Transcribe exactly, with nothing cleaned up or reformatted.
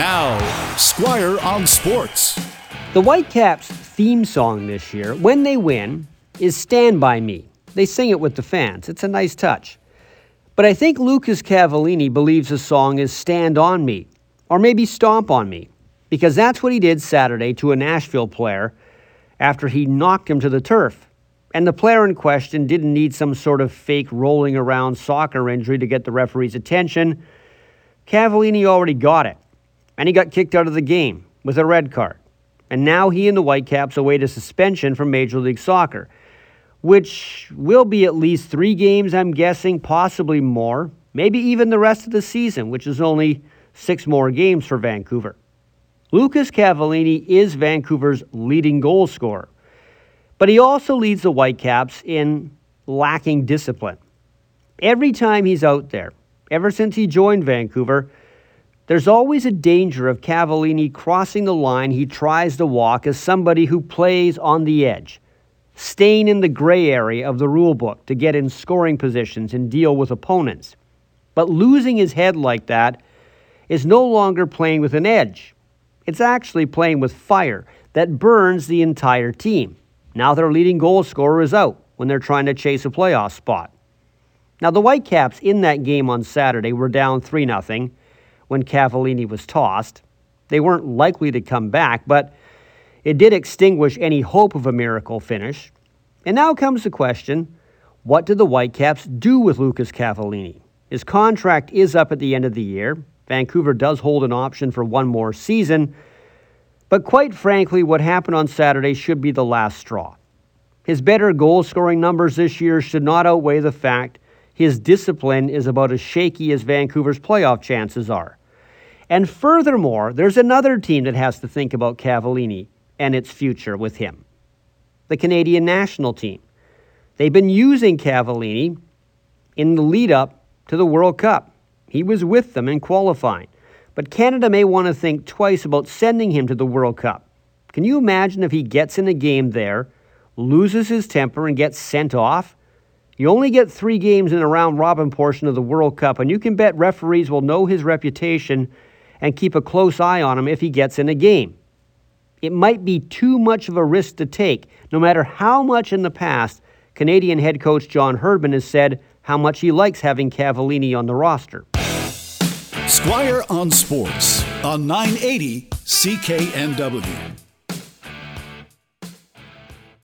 Now, Squire on Sports. The Whitecaps' theme song this year, when they win, is Stand By Me. They sing it with the fans. It's a nice touch. But I think Lucas Cavallini believes the song is Stand On Me, or maybe Stomp On Me, because that's what he did Saturday to a Nashville player after he knocked him to the turf. And the player in question didn't need some sort of fake rolling around soccer injury to get the referee's attention. Cavallini already got it, and he got kicked out of the game with a red card. And now he and the Whitecaps await a suspension from Major League Soccer, which will be at least three games, I'm guessing, possibly more, maybe even the rest of the season, which is only six more games for Vancouver. Lucas Cavallini is Vancouver's leading goal scorer, but he also leads the Whitecaps in lacking discipline. Every time he's out there, ever since he joined Vancouver, there's always a danger of Cavallini crossing the line he tries to walk as somebody who plays on the edge, staying in the gray area of the rulebook to get in scoring positions and deal with opponents. But losing his head like that is no longer playing with an edge. It's actually playing with fire that burns the entire team. Now their leading goal scorer is out when they're trying to chase a playoff spot. Now the Whitecaps in that game on Saturday were down three nothing. When Cavallini was tossed. They weren't likely to come back, but it did extinguish any hope of a miracle finish. And now comes the question, what did the Whitecaps do with Lucas Cavallini? His contract is up at the end of the year. Vancouver does hold an option for one more season, but quite frankly, what happened on Saturday should be the last straw. His better goal-scoring numbers this year should not outweigh the fact his discipline is about as shaky as Vancouver's playoff chances are. And furthermore, there's another team that has to think about Cavallini and its future with him, the Canadian national team. They've been using Cavallini in the lead-up to the World Cup. He was with them in qualifying, but Canada may want to think twice about sending him to the World Cup. Can you imagine if he gets in a game there, loses his temper, and gets sent off? You only get three games in the round-robin portion of the World Cup, and you can bet referees will know his reputation and keep a close eye on him if he gets in a game. It might be too much of a risk to take, no matter how much in the past Canadian head coach John Herdman has said how much he likes having Cavallini on the roster. Squire on Sports on nine eighty C K N W.